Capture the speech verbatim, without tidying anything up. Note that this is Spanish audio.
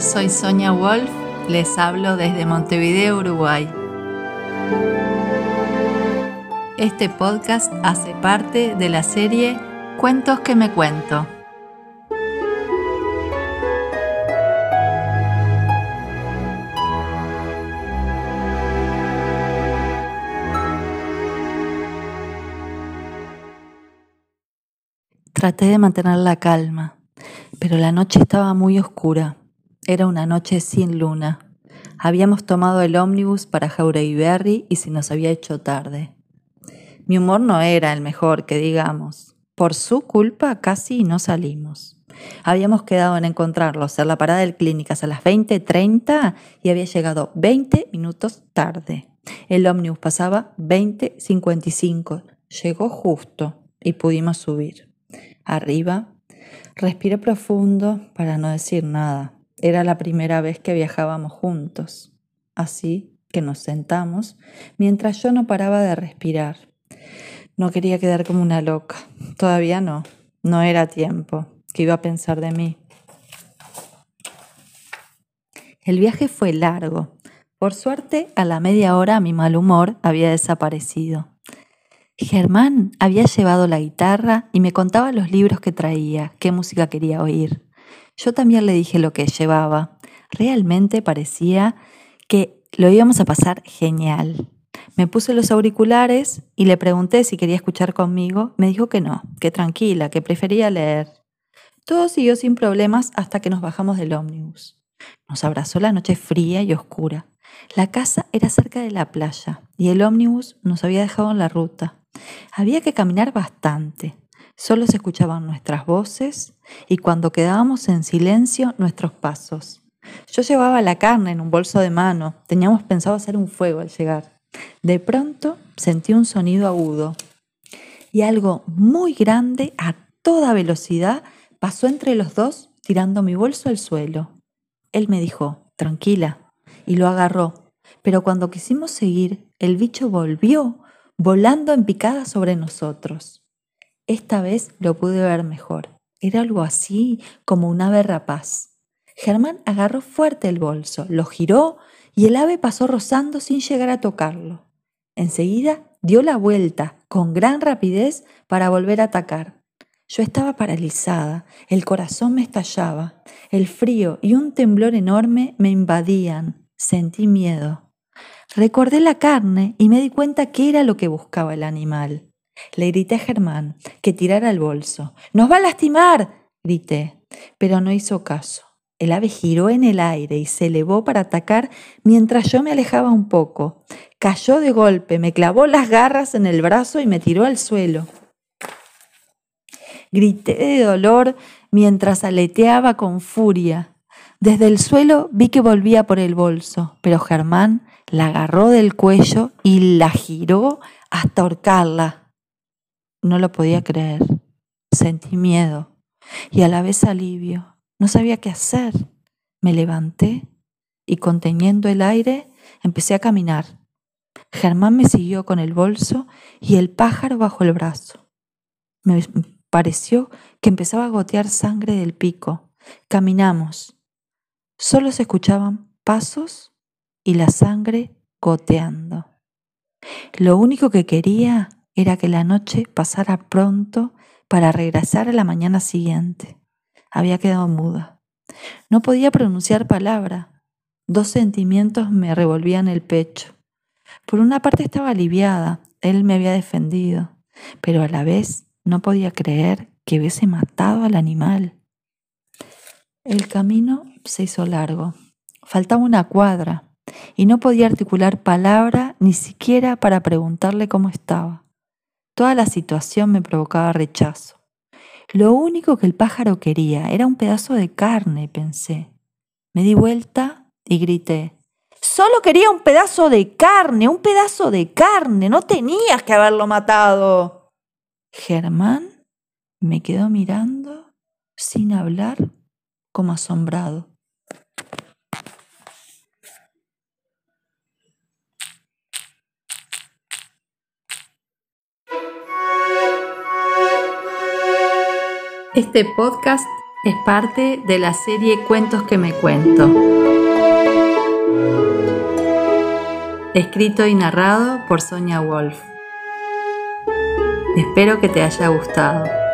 soy Sonia Wolf, les hablo desde Montevideo, Uruguay. Este podcast hace parte de la serie Cuentos que me cuento. Traté de mantener la calma, pero la noche estaba muy oscura. Era una noche sin luna. Habíamos tomado el ómnibus para Jauregui y Berry y se nos había hecho tarde. Mi humor no era el mejor, que digamos. Por su culpa casi no salimos. Habíamos quedado en encontrarlos en la parada del Clínicas a las veinte treinta y había llegado veinte minutos tarde. El ómnibus pasaba veinte cincuenta y cinco. Llegó justo y pudimos subir. Arriba, respiré profundo para no decir nada. Era la primera vez que viajábamos juntos. Así que nos sentamos mientras yo no paraba de respirar. No quería quedar como una loca. Todavía no. No era tiempo. ¿Qué iba a pensar de mí? El viaje fue largo. Por suerte, a la media hora mi mal humor había desaparecido. Germán había llevado la guitarra y me contaba los libros que traía, qué música quería oír. Yo también le dije lo que llevaba. Realmente parecía que lo íbamos a pasar genial. Me puse los auriculares y le pregunté si quería escuchar conmigo. Me dijo que no, que tranquila, que prefería leer. Todo siguió sin problemas hasta que nos bajamos del ómnibus. Nos abrazó la noche fría y oscura. La casa era cerca de la playa y el ómnibus nos había dejado en la ruta. Había que caminar bastante. Solo se escuchaban nuestras voces y cuando quedábamos en silencio, nuestros pasos. Yo llevaba la carne en un bolso de mano. Teníamos pensado hacer un fuego al llegar. De pronto sentí un sonido agudo y algo muy grande a toda velocidad pasó entre los dos tirando mi bolso al suelo. Él me dijo, tranquila, y lo agarró. Pero cuando quisimos seguir, el bicho volvió volando en picada sobre nosotros. Esta vez lo pude ver mejor. Era algo así como un ave rapaz. Germán agarró fuerte el bolso, lo giró y el ave pasó rozando sin llegar a tocarlo. Enseguida dio la vuelta con gran rapidez para volver a atacar. Yo estaba paralizada, el corazón me estallaba, el frío y un temblor enorme me invadían. Sentí miedo. Recordé la carne y me di cuenta que era lo que buscaba el animal. Le grité a Germán que tirara el bolso. ¡Nos va a lastimar!, grité, pero no hizo caso. El ave giró en el aire y se elevó para atacar mientras yo me alejaba un poco. Cayó de golpe, me clavó las garras en el brazo y me tiró al suelo. Grité de dolor mientras aleteaba con furia. Desde el suelo vi que volvía por el bolso, pero Germán la agarró del cuello y la giró hasta ahorcarla. No lo podía creer. Sentí miedo y a la vez alivio. No sabía qué hacer. Me levanté y conteniendo el aire empecé a caminar. Germán me siguió con el bolso y el pájaro bajo el brazo. Me pareció que empezaba a gotear sangre del pico. Caminamos. Solo se escuchaban pasos y la sangre goteando. Lo único que quería era que la noche pasara pronto para regresar a la mañana siguiente. Había quedado muda. No podía pronunciar palabra. Dos sentimientos me revolvían el pecho. Por una parte estaba aliviada, él me había defendido, pero a la vez no podía creer que hubiese matado al animal. El camino se hizo largo. Faltaba una cuadra. Y no podía articular palabra ni siquiera para preguntarle cómo estaba. Toda la situación me provocaba rechazo. Lo único que el pájaro quería era un pedazo de carne, pensé. Me di vuelta y grité. ¡Solo quería un pedazo de carne! ¡Un pedazo de carne! ¡No tenías que haberlo matado! Germán me quedó mirando sin hablar, como asombrado. Este podcast Es parte de la serie Cuentos que me cuento, escrito y narrado por Sonia Wolf. Espero que te haya gustado.